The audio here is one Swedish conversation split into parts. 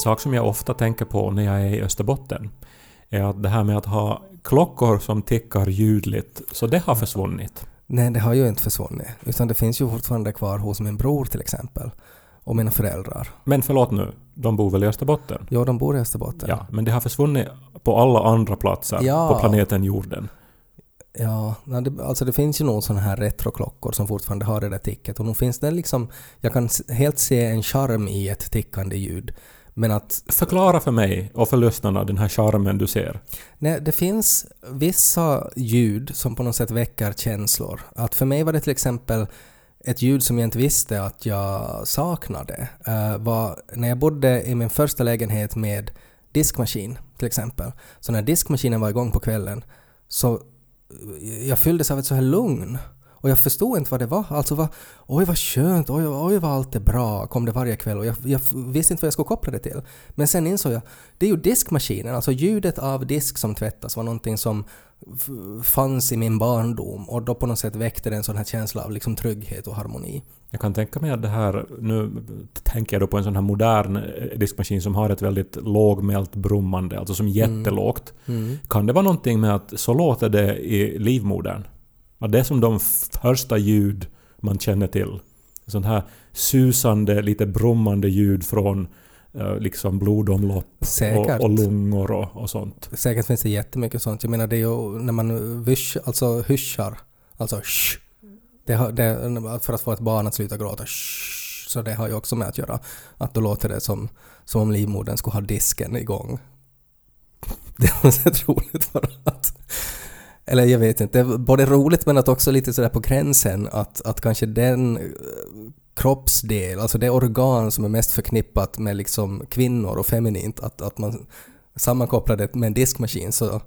En sak som jag ofta tänker på när jag är i Österbotten är att det här med att ha klockor som tickar ljudligt, så det har försvunnit. Nej, det har ju inte försvunnit. Utan det finns ju fortfarande kvar hos min bror till exempel. Och mina föräldrar. Men förlåt nu, de bor väl i Österbotten? Ja, de bor i Österbotten. Ja, men det har försvunnit på alla andra platser på planeten jorden. Ja, alltså det finns ju någon sån här retroklockor som fortfarande har det där ticket. Och nu finns det liksom, jag kan helt se en charm i ett tickande ljud. Men att, förklara för mig och för lyssnarna den här charmen du ser. Nej, det finns vissa ljud som på något sätt väcker känslor. Att för mig var det till exempel ett ljud som jag inte visste att jag saknade. Var när jag bodde i min första lägenhet med diskmaskin till exempel. Så när diskmaskinen var igång på kvällen så jag fylldes av ett så här lugn. Och jag förstod inte vad det var. Alltså, oj vad skönt, oj vad allt är bra, kom det varje kväll. Och jag visste inte vad jag skulle koppla det till. Men sen insåg jag, det är ju diskmaskinen. Alltså ljudet av disk som tvättas var någonting som fanns i min barndom. Och då på något sätt väckte det en sån här känsla av liksom trygghet och harmoni. Jag kan tänka mig att det här, nu tänker jag då på en sån här modern diskmaskin som har ett väldigt lågmält brummande, alltså som jättelågt. Mm. Kan det vara någonting med att så låter det i livmodern? Det är som de första ljud man känner till. Sån här susande, lite brummande ljud från liksom blodomlopp och lungor och sånt. Säkert finns det jättemycket sånt. Jag menar det är ju när man hyschar. Alltså shh. För att få ett barn att sluta gråta. Shh, så det har ju också med att göra. Att då låter det som om livmodern skulle ha disken igång. Det var så roligt för att... Eller jag vet inte, det är både roligt men att också lite sådär på gränsen att kanske den kroppsdel, alltså det organ som är mest förknippat med liksom kvinnor och feminint, att man sammankopplar det med en diskmaskin så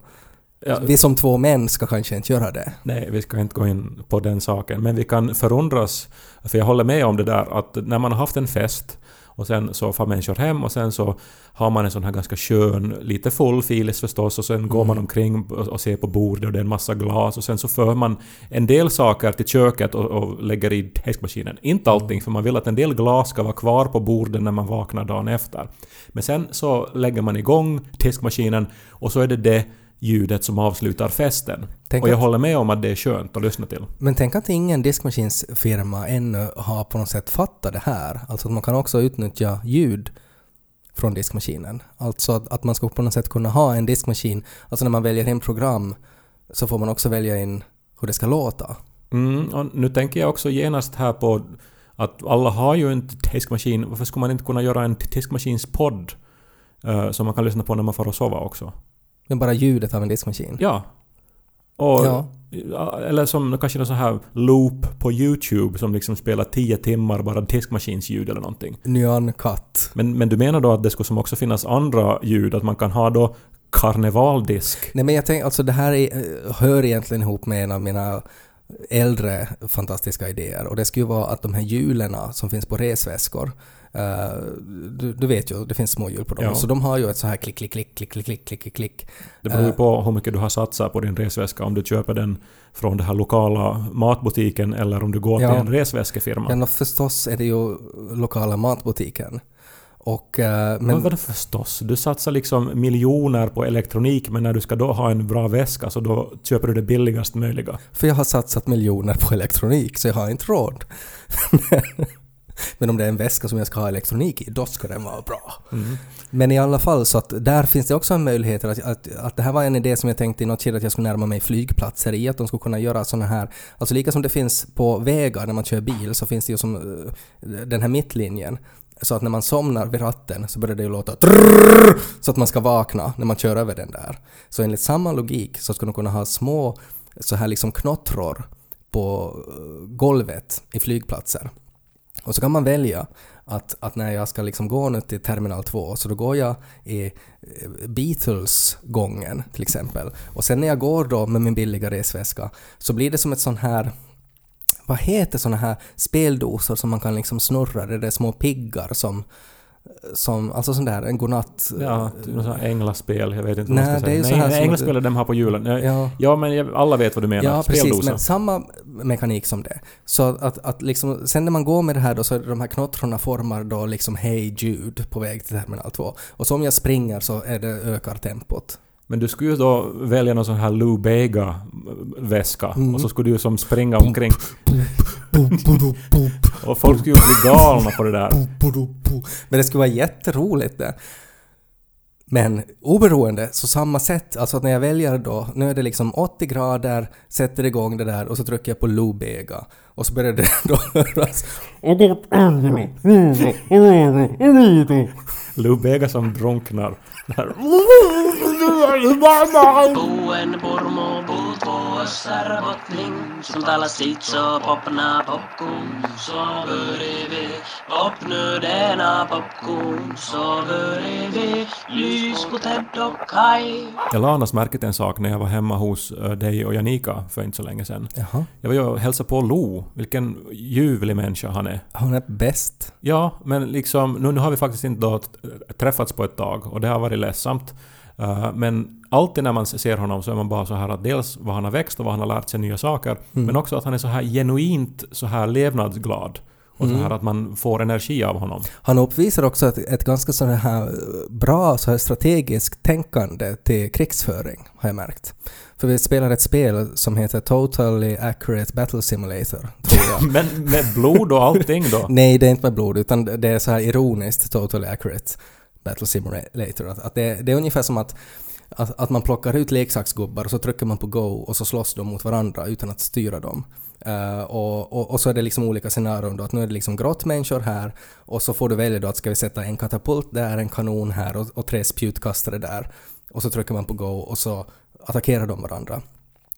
ja. Vi som två män ska kanske inte göra det. Nej, vi ska inte gå in på den saken, men vi kan förundras, för jag håller med om det där att när man har haft en fest och sen så får människor hem och sen så har man en sån här ganska skön, lite full filis förstås och sen går man omkring och ser på bordet och det är en massa glas och sen så för man en del saker till köket och lägger i diskmaskinen. Inte allting, för man vill att en del glas ska vara kvar på bordet när man vaknar dagen efter. Men sen så lägger man igång diskmaskinen och så är det ljudet som avslutar festen. Tänk och jag håller med om att det är skönt att lyssna till. Men tänk att ingen diskmaskinsfirma ännu har på något sätt fattat det här. Alltså att man kan också utnyttja ljud från diskmaskinen. Alltså att man ska på något sätt kunna ha en diskmaskin. Alltså när man väljer in program så får man också välja in hur det ska låta. Och nu tänker jag också genast här på att alla har ju en diskmaskin. Varför skulle man inte kunna göra en diskmaskinspodd som man kan lyssna på när man får och sova också? Men bara ljudet av en diskmaskin. Ja. Och, ja. Eller som kanske någon sån här loop på YouTube som liksom spelar 10 timmar bara diskmaskinsljud eller någonting. Nyan-cut. Men du menar då att det skulle som också finnas andra ljud, att man kan ha då karnevaldisk? Nej, men jag tänker, alltså det här hör egentligen ihop med en av mina äldre fantastiska idéer. Och det skulle ju vara att de här hjulerna som finns på resväskor, du vet ju, det finns små hjul på dem. Ja. Så de har ju ett så här klick, klick, klick, klick, klick, klick, klick. Det beror på hur mycket du har satsat på din resväska. Om du köper den från den här lokala matbutiken eller om du går till en resväskefirma. Ja, förstås är det ju lokala matbutiken. Men vadå förstås? Du satsar liksom miljoner på elektronik, men när du ska då ha en bra väska så då köper du det billigast möjliga. För jag har satsat miljoner på elektronik så jag har inte råd. Men om det är en väska som jag ska ha elektronik i, då ska den vara bra. Men i alla fall, så att där finns det också en möjlighet att det här var en idé som jag tänkte i något tid att jag skulle närma mig flygplatser i, att de skulle kunna göra sådana här, alltså lika som det finns på vägar när man kör bil så finns det ju som den här mittlinjen. Så att när man somnar vid ratten så börjar det ju låta trrrr, så att man ska vakna när man kör över den där. Så enligt samma logik så ska de kunna ha små så här liksom knottror på golvet i flygplatser. Och så kan man välja att när jag ska liksom gå nu till terminal 2 så då går jag i Beatles-gången till exempel. Och sen när jag går då med min billiga resväska så blir det som ett sån här, vad heter såna här speldosor som man kan liksom snurra, det är små piggar som som alltså sån där en godnatt änglaspel, jag vet inte vad man ska säga. Nej, änglaspel är de här på julen. Ja, men alla vet vad du menar. Ja, precis, men samma mekanik som det. Så att liksom, sen när man går med det här då, så är de här knottrorna formar då liksom Hey Jude på väg till terminal 2. Och som jag springer så är det ökar tempot. Men du skulle ju då välja någon sån här Lou Bega-väska och så skulle du som springa omkring och folk skulle ju bli galna på det där. Men det skulle vara jätteroligt det. Men oberoende, så samma sätt, alltså att när jag väljer då, nu är det liksom 80 grader, sätter igång det där och så trycker jag på Lou Bega och så börjar det då höras Lou Bega som drunknar. Jag la annars märke till en sak när jag var hemma hos dig och Janika för inte så länge sedan. Jaha. Jag var ju hälsa på Lo. Vilken ljuvlig människa han är. Han är bäst. Ja, men liksom, nu har vi faktiskt inte då träffats på ett tag och det har varit ledsamt. Men alltid när man ser honom så är man bara så här att dels vad han har växt och vad han har lärt sig nya saker, men också att han är så här genuint så här levnadsglad och så här att man får energi av honom. Han uppvisar också ett ganska så här bra så här strategiskt tänkande till krigsföring, har jag märkt. För vi spelar ett spel som heter Totally Accurate Battle Simulator, tror jag. Men med blod och allting då? Nej, det är inte med blod, utan det är så här ironiskt Totally Accurate Battle Simulator. Att det är ungefär som att man plockar ut leksaksgubbar och så trycker man på go och så slåss de mot varandra utan att styra dem. Och så är det liksom olika scenarion då, att nu är det liksom grottmänniskor här och så får du välja då att ska vi sätta en katapult där, en kanon här och 3 spjutkastare där. Och så trycker man på go och så attackerar de varandra.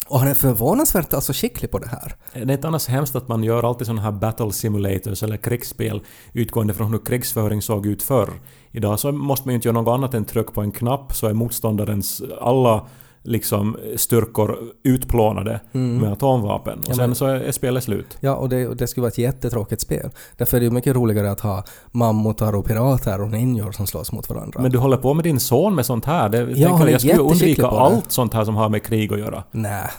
Och han är förvånansvärt alltså skicklig på det här. Det är inte annars hemskt att man gör alltid sådana här battle simulators eller krigsspel utgående från hur krigsföring såg ut förr. Idag så måste man ju inte göra något annat än tryck på en knapp så är motståndarens alla liksom styrkor utplånade med atomvapen. Och sen så är spelet slut. Ja, och det skulle vara ett jättetråkigt spel. Därför är det ju mycket roligare att ha mammutar och pirater och ninjor som slåss mot varandra. Men du håller på med din son med sånt här. Jag skulle undvika allt sånt här som har med krig att göra. Nej,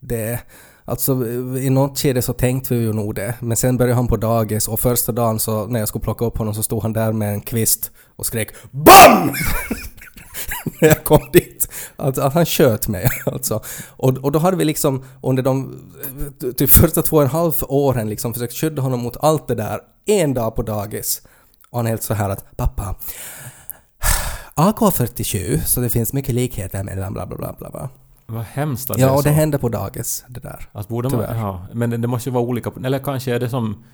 det... Alltså i något skede så tänkte vi ju nog det. Men sen började han på dagis och första dagen så när jag skulle plocka upp honom så stod han där med en kvist och skrek BAM! När jag kom dit. Att han sköt mig alltså. Och då hade vi liksom under de typ första 2,5 åren liksom försökt skydda honom mot allt det där en dag på dagis. Och han är helt så här att pappa AK-47, så det finns mycket likheter med bla bla bla bla bla. Vad hemskt att det är så. Ja, och det händer på dagis det där. Alltså, borde man, men det måste ju vara olika. Eller kanske är det som...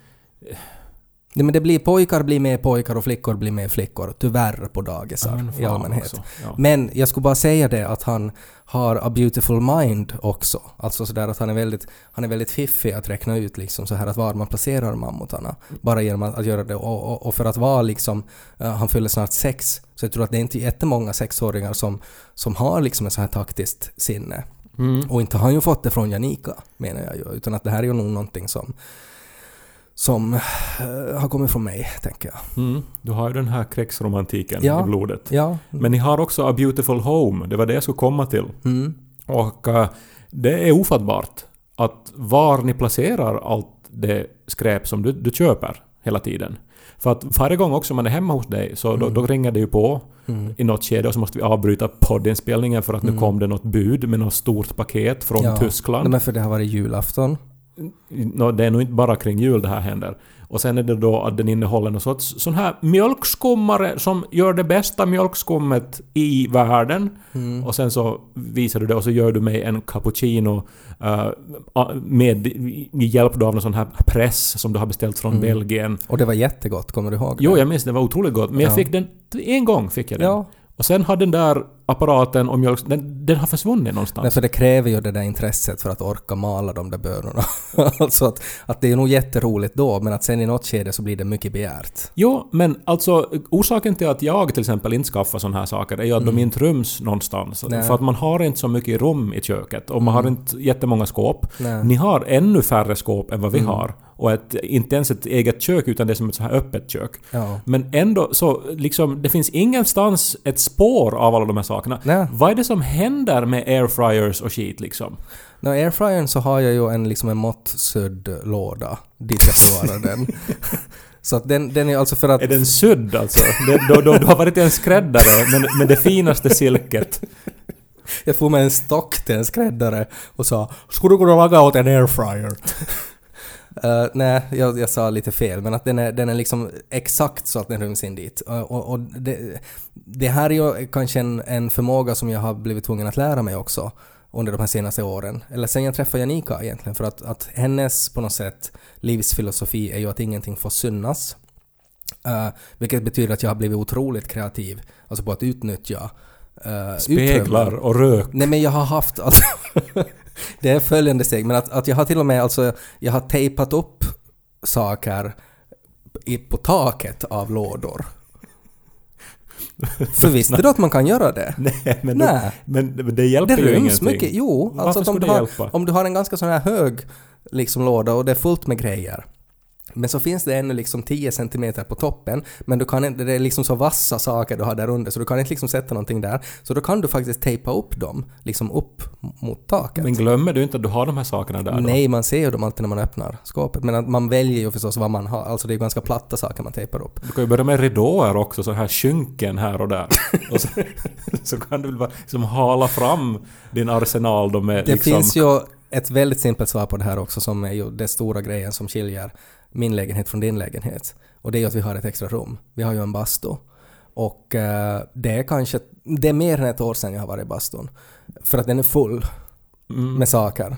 Nej, men det blir pojkar blir med pojkar och flickor blir med flickor. Tyvärr på dagisar i allmänhet. Ja. Men jag skulle bara säga det att han har a beautiful mind också. Alltså sådär att han är väldigt fiffig att räkna ut liksom så här att var man placerar mammutarna. Bara genom att göra det och för att vara liksom, han fyller snart 6. Så jag tror att det är inte jättemånga 6-åringar som har liksom en så här taktiskt sinne. Mm. Och inte har han ju fått det från Janika, menar jag ju. Utan att det här är ju nog någonting som har kommit från mig, tänker jag. Mm. Du har ju den här krigsromantiken i blodet. Ja. Men ni har också A Beautiful Home. Det var det jag skulle komma till. Mm. Och det är ofattbart att var ni placerar allt det skräp som du köper hela tiden. För att varje gång också man är hemma hos dig så då ringer det ju på i något skede och så måste vi avbryta poddinspelningen för att nu kom det något bud med något stort paket från Tyskland. Men för det har varit julafton. No, det är nog inte bara kring jul det här händer. Och sen är det då att den innehåller någon sorts sån här mjölkskummare som gör det bästa mjölkskummet i världen. Mm. Och sen så visar du det och så gör du mig en cappuccino med hjälp av någon sån här press som du har beställt från Belgien. Och det var jättegott, kommer du ihåg det? Jo, jag minns det var otroligt gott. Men jag fick den, en gång fick jag den. Ja. Och sen har den där apparaten och mjölk, den har försvunnit någonstans. Nej, för det kräver ju det där intresset för att orka mala de där bönorna. Alltså att det är nog jätteroligt då, men att sen i något skede så blir det mycket begärt. Jo, men alltså orsaken till att jag till exempel inte skaffar sådana här saker är ju att de inte ryms någonstans. Nej. För att man har inte så mycket rum i köket och man har inte jättemånga skåp. Nej. Ni har ännu färre skåp än vad vi har. och inte ens ett eget kök, utan det är som ett så här öppet kök. Ja. Men ändå så liksom, det finns ingenstans ett spår av alla de här sakerna. Nej. Vad är det som händer med airfryers och shit liksom? När airfryern så har jag ju en måttsudd låda dit jag svarar den. Så att den är alltså för att... Är den sudd alltså? Du har varit en skräddare men det finaste silket. Jag får med en stock till en skräddare och sa, skulle du kunna laga åt en airfryer? Nej, jag sa lite fel, men att den är liksom exakt så att den ryms in dit. Och det här är ju kanske en förmåga som jag har blivit tvungen att lära mig också under de här senaste åren. Eller sen jag träffade Janika egentligen, för att hennes på något sätt livsfilosofi är ju att ingenting får sunnas. Vilket betyder att jag har blivit otroligt kreativ, alltså på att utnyttja speglar utrymmen. Och rök. Nej, men jag har haft alltså, det är följande steg, men att jag har till och med alltså, jag har tejpat upp saker på taket av lådor. För visste du att man kan göra det? Nej, men, nej. Men det hjälper det ju ingenting. Mycket. Jo, alltså om du har en ganska sån här hög liksom låda och det är fullt med grejer. Men så finns det ännu liksom 10 cm på toppen, men du kan inte, det är liksom så vassa saker du har där under, så du kan inte liksom sätta någonting där. Så då kan du faktiskt tejpa upp dem liksom upp mot taket. Men glömmer du inte att du har de här sakerna där då? Nej, man ser ju dem alltid när man öppnar skåpet, men att man väljer ju förstås vad man har. Alltså det är ganska platta saker man tejpar upp. Du kan ju börja med ridåer också, så här skynken här och där. Och så kan du väl bara liksom hala fram din arsenal då med. Det liksom... finns ju ett väldigt simpelt svar på det här också, som är ju den stora grejen som skiljer min lägenhet från din lägenhet. Och det är ju att vi har ett extra rum. Vi har ju en bastu. Och det är mer än ett år sedan jag har varit i bastun. För att den är full med saker.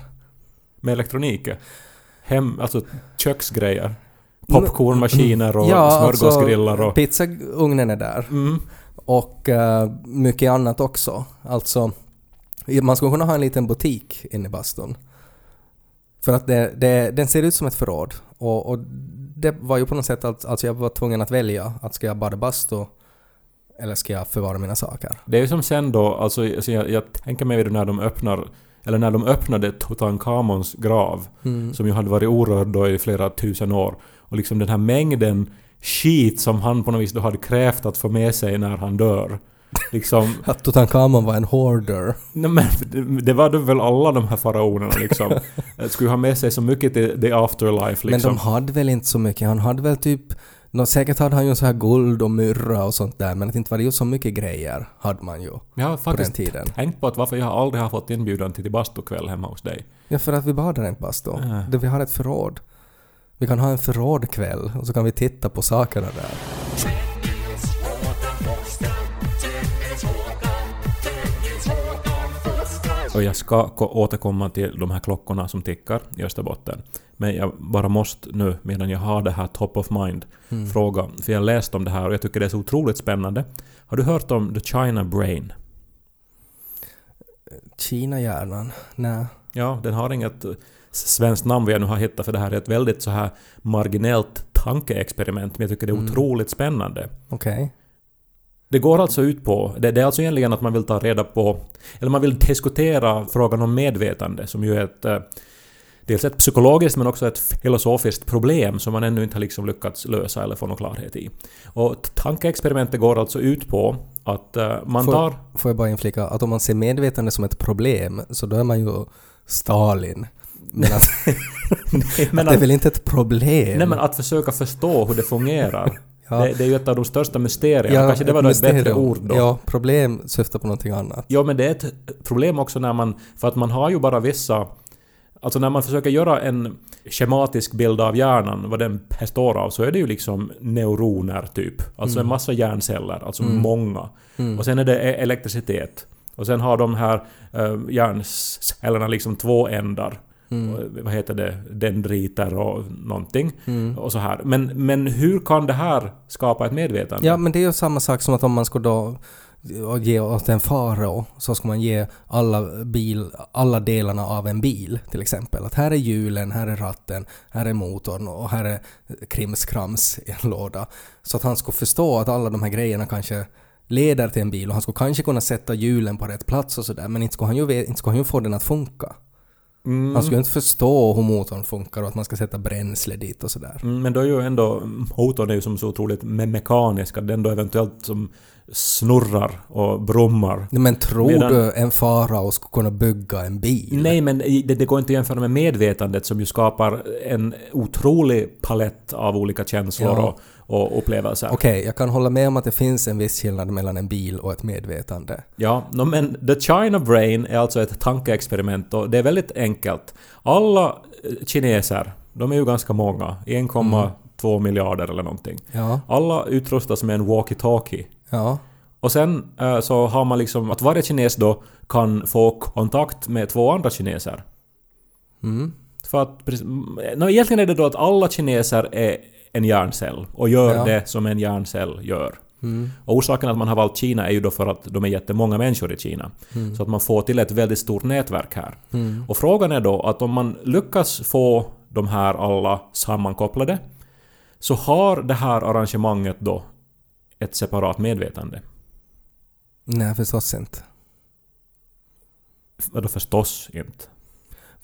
Med elektronik? Alltså köksgrejer? Popcornmaskiner och smörgåsgrillar? Och... pizzaugnen är där. Mm. Och mycket annat också. Alltså, man skulle kunna ha en liten butik inne i bastun. För att den ser ut som ett förråd. Och det var ju på något sätt att alltså jag var tvungen att välja att ska jag bada bastu eller ska jag förvara mina saker. Det är ju som sen då, alltså jag tänker mig när de öppnade Tutankhamuns grav, som ju hade varit orörd då i flera tusen år, och liksom den här mängden skit som han på något vis då hade krävt att få med sig när han dör. Liksom, att Tutankhamun var en hoarder. Nej, men det var väl alla de här faraonerna liksom. Skulle ha med sig så mycket till the afterlife liksom. Men de hade väl inte så mycket. Han hade väl typ säkert hade han ju så här guld och myrra och sånt där, men att inte var det ju så mycket grejer hade man ju. Jag har faktiskt tänkt på att varför jag aldrig har fått inbjudan till bastukväll hemma hos dig. Ja, för att vi badar inte bastu. Ja. Vi har ett förråd. Vi kan ha en förrådkväll och så kan vi titta på sakerna där. Och jag ska återkomma till de här klockorna som tickar i Österbotten. Men jag bara måste nu, medan jag har det här top of mind, fråga. För jag har läst om det här och jag tycker det är så otroligt spännande. Har du hört om The China Brain? Kina-hjärnan? Nej. Ja, den har inget svenskt namn vi nu har hittat, för det här är ett väldigt så här marginellt tankeexperiment. Men jag tycker det är otroligt spännande. Okej. Okay. Det går alltså ut på, det är alltså egentligen att man vill ta reda på, eller man vill diskutera frågan om medvetande, som ju är dels ett psykologiskt men också ett filosofiskt problem som man ännu inte har liksom lyckats lösa eller få någon klarhet i. Och tankeexperimentet går alltså ut på att man tar... Får jag bara inflika att om man ser medvetande som ett problem så då är man ju Stalin. Men att, det är väl inte ett problem? Nej, men att försöka förstå hur det fungerar. Ja. Det är ju ett av de största mysterierna. Ja, kanske det var då ett bättre ord då. Ja, problem syftar på någonting annat. Ja, men det är ett problem också när man... För att man har ju bara vissa... Alltså när man försöker göra en schematisk bild av hjärnan, vad den består av, så är det ju liksom neuroner typ. Alltså en massa hjärnceller, alltså många. Mm. Och sen är det elektricitet. Och sen har de här hjärncellerna liksom två ändar. Mm. Vad heter det? Dendriter och någonting. Och så här. Men hur kan det här skapa ett medvetande? Ja, men det är ju samma sak som att om man ska då ge åt en farao, så ska man ge alla delarna av en bil till exempel. Att här är hjulen, här är ratten, här är motorn och här är krimskrams i en låda. Så att han ska förstå att alla de här grejerna kanske leder till en bil, och han ska kanske kunna sätta hjulen på rätt plats och sådär, men inte ska han ju få den att funka. Man skulle inte förstå hur motorn funkar och att man ska sätta bränsle dit och sådär. Men då är ju ändå, motorn är ju som så otroligt mekanisk, att den då eventuellt som snurrar och brommar. Men tror du en farao skulle kunna bygga en bil? Nej, men det går inte att jämföra med medvetandet som ju skapar en otrolig palett av olika känslor och upplevelser. Okej, jag kan hålla med om att det finns en viss skillnad mellan en bil och ett medvetande. Ja, men The China Brain är alltså ett tankeexperiment och det är väldigt enkelt. Alla kineser, de är ju ganska många, 1,2 miljarder eller någonting. Ja. Alla utrustas med en walkie-talkie. Ja. Och sen så har man liksom att varje kines då kan få kontakt med 2 andra kineser. För att egentligen är det då att alla kineser är en hjärncell och gör det som en hjärncell gör. Och orsaken att man har valt Kina är ju då för att de är jättemånga människor i Kina. Så att man får till ett väldigt stort nätverk här. Och frågan är då att om man lyckas få de här alla sammankopplade, så har det här arrangemanget då ett separat medvetande? Nej, förstås inte. Eller förstås inte.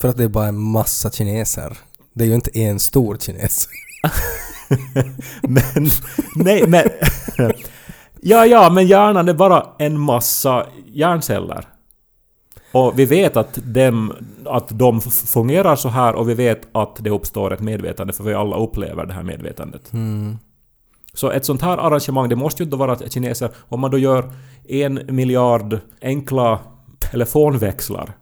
För att det är bara en massa kineser. Det är ju inte en stor kines. Men hjärnan är bara en massa hjärnceller. Och vi vet att de fungerar så här, och vi vet att det uppstår ett medvetande, för vi alla upplever det här medvetandet. Så ett sånt här arrangemang, det måste ju då vara att kineser, om man då gör 1 miljard enkla telefonväxlar,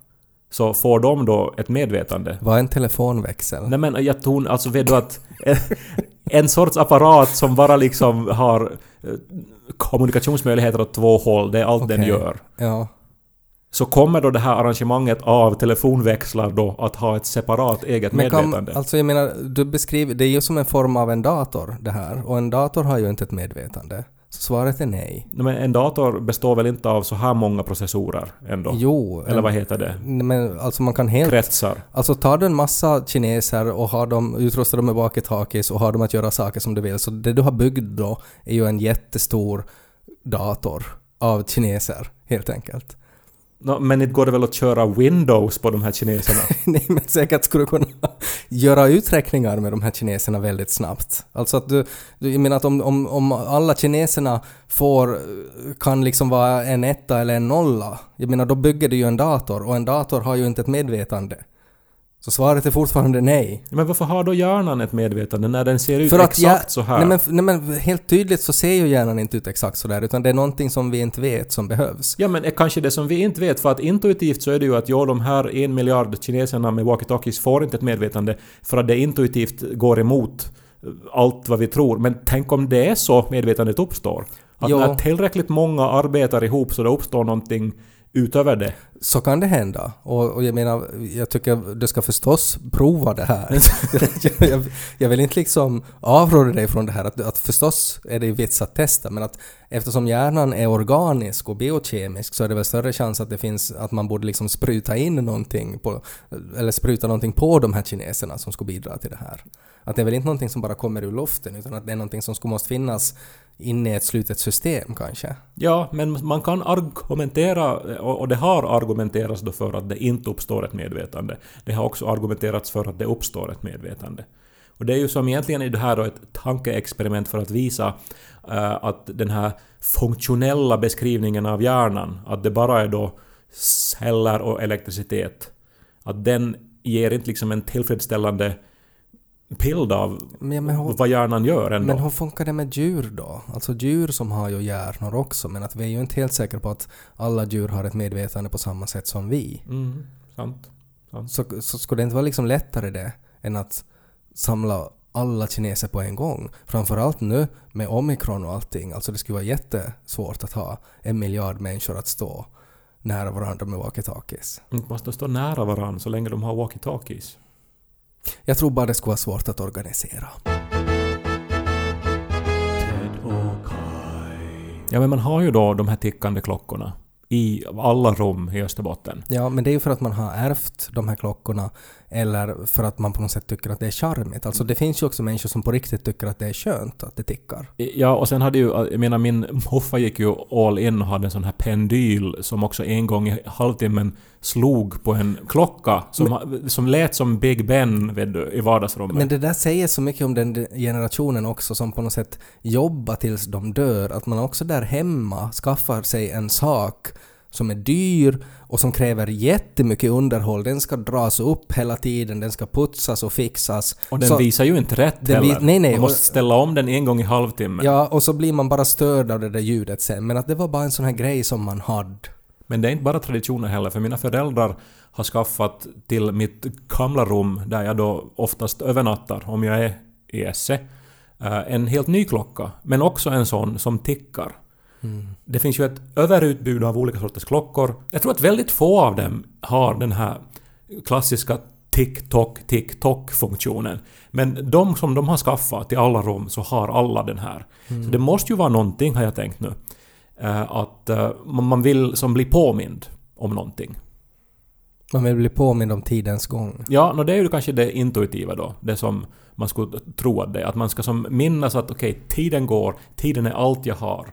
så får de då ett medvetande. Vad är en telefonväxel? Nej, men jag tror, alltså vet du att en sorts apparat som bara liksom har kommunikationsmöjligheter åt 2 håll, det är allt den gör. Ja. Så kommer då det här arrangemanget av telefonväxlar då att ha ett separat eget medvetande. Alltså jag menar, du beskriver, det är ju som en form av en dator det här. Och en dator har ju inte ett medvetande. Så svaret är nej. Men en dator består väl inte av så här många processorer ändå? Jo. Eller vad heter det? Men alltså man kan helt... Kretsar. Alltså tar du en massa kineser och har dem, utrustar dem med walkie-talkies och har dem att göra saker som du vill. Så det du har byggt då är ju en jättestor dator av kineser helt enkelt. No, men det går det väl att köra Windows på de här kineserna? Nej, men säkert skulle du kunna göra uträkningar med de här kineserna väldigt snabbt. Alltså att jag menar att om alla kineserna kan liksom vara en 1 eller en 0, jag menar då bygger det ju en dator, och en dator har ju inte ett medvetande. Så svaret är fortfarande nej. Men varför har då hjärnan ett medvetande när den ser ut exakt så här? Nej men helt tydligt så ser ju hjärnan inte ut exakt så där, utan det är någonting som vi inte vet som behövs. Ja, men kanske det som vi inte vet, för att intuitivt så är det ju att de här 1 miljard kineserna med walkie-talkies får inte ett medvetande, för att det intuitivt går emot allt vad vi tror. Men tänk om det är så medvetandet uppstår. Att när tillräckligt många arbetar ihop så det uppstår någonting utöver det. Så kan det hända. Och jag menar, jag tycker du ska förstås prova det här. jag vill inte liksom avråda dig från det här. Att förstås är det vits att testa, men att eftersom hjärnan är organisk och biokemisk, så är det väl större chans att det finns att man borde liksom spruta någonting på de här kineserna som skulle bidra till det här. Att det är väl inte någonting som bara kommer ur luften, utan att det är någonting som måste finnas inne i ett slutet system kanske. Ja, men man kan argumentera, och det har argumenterats då för att det inte uppstår ett medvetande. Det har också argumenterats för att det uppstår ett medvetande. Och det är ju som egentligen i det här då ett tankeexperiment för att visa att den här funktionella beskrivningen av hjärnan, att det bara är då celler och elektricitet, att den ger inte liksom en tillfredsställande bild av vad hjärnan gör ändå. Men hur funkar det med djur då? Alltså djur som har ju hjärnor också, men att vi är ju inte helt säkra på att alla djur har ett medvetande på samma sätt som vi. Sant. Så skulle det inte vara liksom lättare det än att samla alla kineser på en gång. Framförallt nu med Omikron och allting. Alltså det skulle vara jättesvårt att ha 1 miljard människor att stå nära varandra med walkie-talkies. De måste stå nära varandra så länge de har walkie-talkies. Jag tror bara det skulle vara svårt att organisera. Ja, men man har ju då de här tickande klockorna i alla rum i Österbotten. Ja, men det är ju för att man har ärvt de här klockorna eller för att man på något sätt tycker att det är charmigt. Alltså det finns ju också människor som på riktigt tycker att det är skönt att det tickar. Ja, och sen hade ju, jag menar, min hoffa gick ju all in och hade en sån här pendyl som också en gång i halvtimmen slog på en klocka som lät som Big Ben, vet du, i vardagsrummet. Men det där säger så mycket om den generationen också som på något sätt jobbar tills de dör, att man också där hemma skaffar sig en sak som är dyr och som kräver jättemycket underhåll. Den ska dras upp hela tiden, den ska putsas och fixas. Och den så, visar ju inte rätt heller. Nej. Man måste ställa om den en gång i halvtimmen. Ja, och så blir man bara störd av det där ljudet sen. Men att det var bara en sån här grej som man hade. Men det är inte bara traditioner heller, för mina föräldrar har skaffat till mitt gamla rum, där jag då oftast övernattar om jag är i Esse, en helt ny klocka, men också en sån som tickar. Mm. Det finns ju ett överutbud av olika sorters klockor. Jag tror att väldigt få av dem har den här klassiska tick-tock-funktionen. Men de som de har skaffat i alla rum så har alla den här. Mm. Så det måste ju vara någonting, har jag tänkt nu. Att man vill som bli påmind om någonting. Man vill bli påmind om tidens gång. Ja, no, det är ju kanske det intuitiva då. Det som man skulle tro att det är. Att man ska som minnas att okej, tiden går, tiden är allt jag har.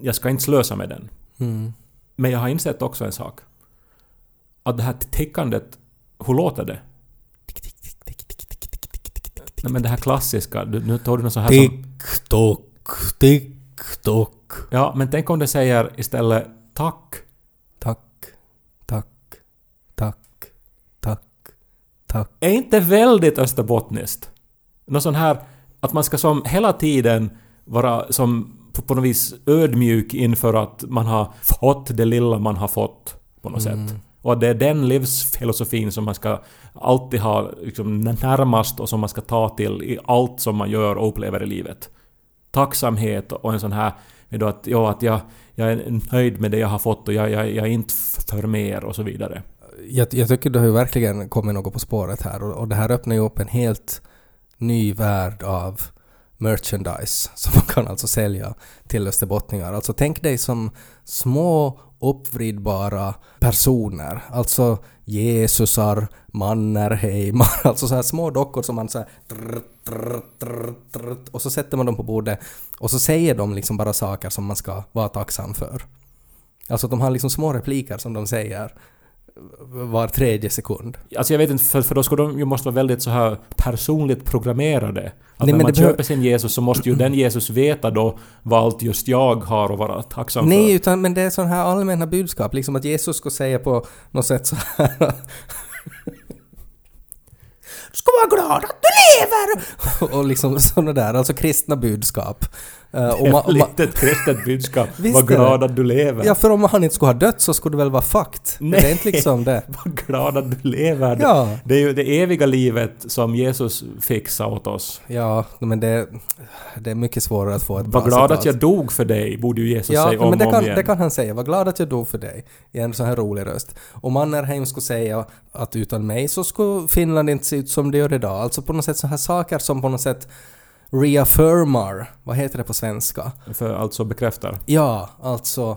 Jag ska inte slösa med den. Mm. Men jag har insett också en sak. Att det här tickandet, hur låter det? Nej, men det här klassiska. Nu tar du något så här som... Tick-tock. Ja, men tänk om det säger istället tack. Är inte väldigt österbottniskt? Någon sån här, att man ska som hela tiden vara som på något vis ödmjuk inför att man har fått det lilla man har fått på något sätt. Och det är den livsfilosofin som man ska alltid ha liksom närmast och som man ska ta till i allt som man gör och upplever i livet. Tacksamhet och en sån här att jag är nöjd med det jag har fått och jag är inte för mer och så vidare. Jag tycker det har ju verkligen kommit något på spåret här och det här öppnar ju upp en helt ny värld av merchandise som man kan alltså sälja till österbottningar. Alltså tänk dig som små uppvridbara personer, alltså Jesusar, Mannerheimar, alltså så här små dockor som man så här, och så sätter man dem på bordet och så säger de liksom bara saker som man ska vara tacksam för. Alltså de har liksom små repliker som de säger var tredje sekund. Alltså jag vet inte, för då ska de ju måste vara väldigt så här personligt programmerade. Att nej, när man köper sin Jesus så måste ju den Jesus veta då vad allt just jag har och vara tacksam för. Nej, utan men det är sån här allmänna budskap. Liksom att Jesus ska säga på något sätt så här. Du ska vara glad att du lever! Och liksom sådana där, alltså kristna budskap. Ett kristet budskap. Var glad att du lever. Ja, för om han inte skulle ha dött så skulle det väl vara fakt. Nej, det är inte liksom det. Var glad att du lever. Ja. Det är ju det eviga livet som Jesus fixar åt oss. Ja, men det är mycket svårare att få ett bra citat. Var glad att jag dog för dig, borde ju Jesus säga om och igen. Ja, det kan han säga. Var glad att jag dog för dig. I en sån här rolig röst. Och Mannerheim skulle säga att utan mig så skulle Finland inte se ut som det gör idag. Alltså på något sätt så här saker som på något sätt reaffirmar, vad heter det på svenska? För alltså bekräftar. Ja, alltså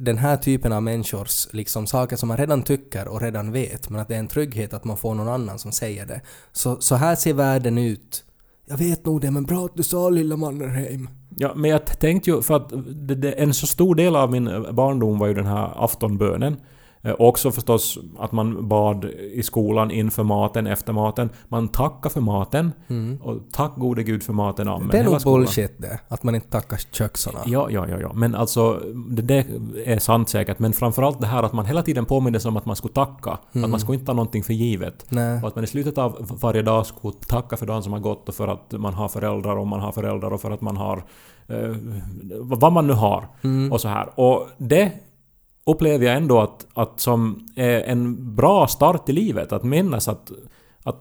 den här typen av människors liksom saker som man redan tycker och redan vet, men att det är en trygghet att man får någon annan som säger det. Så här ser världen ut. Jag vet nog det, men bra att du sa, lilla Mannerheim. Ja, men jag tänkte ju, för att en så stor del av min barndom var ju den här aftonbönen. Också förstås att man bad i skolan inför maten, efter maten. Man tackar för maten. Mm. Och tack gode Gud för maten. Amen. Det är nog bullshit det, att man inte tackar köksarna. Ja. Men alltså, det är sant säkert. Men framförallt det här att man hela tiden påminner sig om att man skulle tacka. Mm. Att man skulle inte ta någonting för givet. Nej. Och att man i slutet av varje dag skulle tacka för dagen som har gått och för att man har föräldrar och man har föräldrar och för att man har vad man nu har. Mm. Och så här. Och det upplever jag ändå att som är en bra start i livet, att minnas att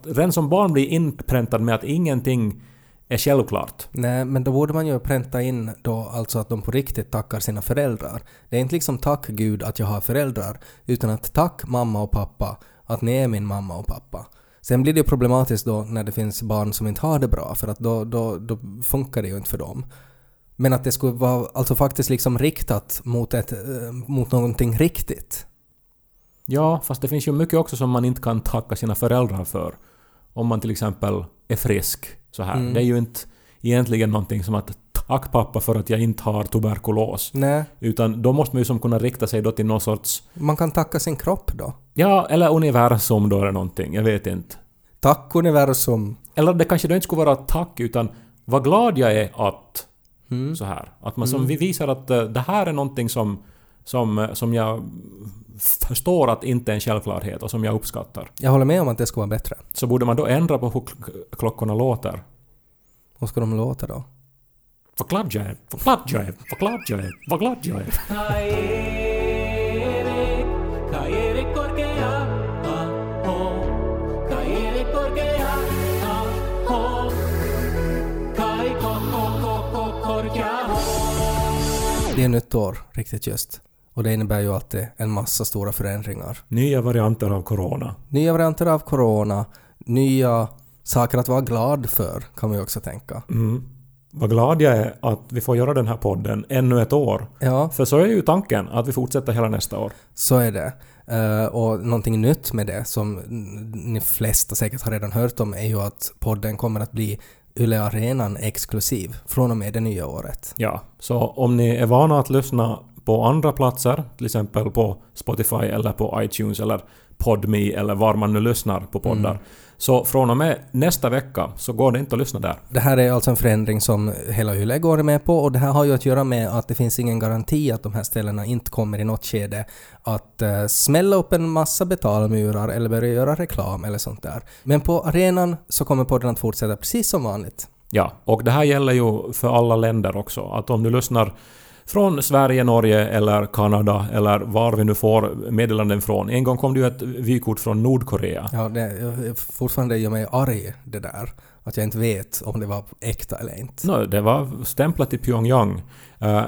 redan som barn blir inpräntad med att ingenting är självklart. Nej, men då borde man ju pränta in då alltså att de på riktigt tackar sina föräldrar. Det är inte liksom tack Gud att jag har föräldrar, utan att tack mamma och pappa att ni är min mamma och pappa. Sen blir det ju problematiskt då när det finns barn som inte har det bra, för att då funkar det ju inte för dem. Men att det skulle vara alltså faktiskt liksom riktat mot någonting riktigt. Ja, fast det finns ju mycket också som man inte kan tacka sina föräldrar för. Om man till exempel är frisk så här. Mm. Det är ju inte egentligen någonting som att tack pappa för att jag inte har tuberkulos. Nej. Utan då måste man ju som kunna rikta sig då till någon sorts... Man kan tacka sin kropp då. Ja, eller universum då eller någonting. Jag vet inte. Tack universum. Eller det kanske då inte skulle vara tack utan vad glad jag är att... Mm. Så här. Att man som vi visar att det här är någonting som jag förstår att inte är en självklarhet och som jag uppskattar. Jag håller med om att det ska vara bättre. Så borde man då ändra på hur klockorna låter. Vad ska de låta då? Vad glad jag är, vad glad jag är, vad glad jag är, vad glad jag är. Det är nytt år, riktigt just. Och det innebär ju alltid en massa stora förändringar. Nya varianter av corona. Nya varianter av corona. Nya saker att vara glad för kan man ju också tänka. Mm. Vad glad jag är att vi får göra den här podden ännu ett år. Ja. För så är ju tanken att vi fortsätter hela nästa år. Så är det. Och någonting nytt med det som ni flesta säkert har redan hört om är ju att podden kommer att bli Yle Arenan exklusiv från och med det nya året. Ja, så om ni är vana att lyssna på andra platser, till exempel på Spotify eller på iTunes eller Podme eller var man nu lyssnar på poddar. Mm. Så från och med nästa vecka så går det inte att lyssna där. Det här är alltså en förändring som hela Yle går med på och det här har ju att göra med att det finns ingen garanti att de här ställena inte kommer i något skede att smälla upp en massa betalmurar eller börja göra reklam eller sånt där. Men på arenan så kommer podden att fortsätta precis som vanligt. Ja, och det här gäller ju för alla länder också. Att om du lyssnar från Sverige, Norge eller Kanada eller var vi nu får meddelanden från. En gång kom det ju ett vykort från Nordkorea. Ja, fortfarande gör mig arg det där. Att jag inte vet om det var äkta eller inte. Nej, det var stämplat i Pyongyang.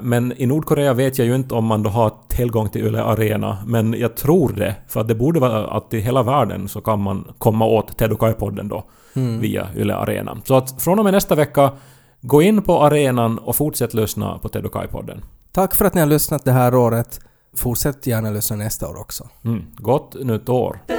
Men i Nordkorea vet jag ju inte om man då har tillgång till Yle Arena. Men jag tror det. För att det borde vara att i hela världen så kan man komma åt Ted och Kaj-podden då via Yle Arena. Så att från och med nästa vecka gå in på arenan och fortsätt lyssna på Ted och Kaj-podden. Tack för att ni har lyssnat det här året. Fortsätt gärna lyssna nästa år också. Gott nytt år!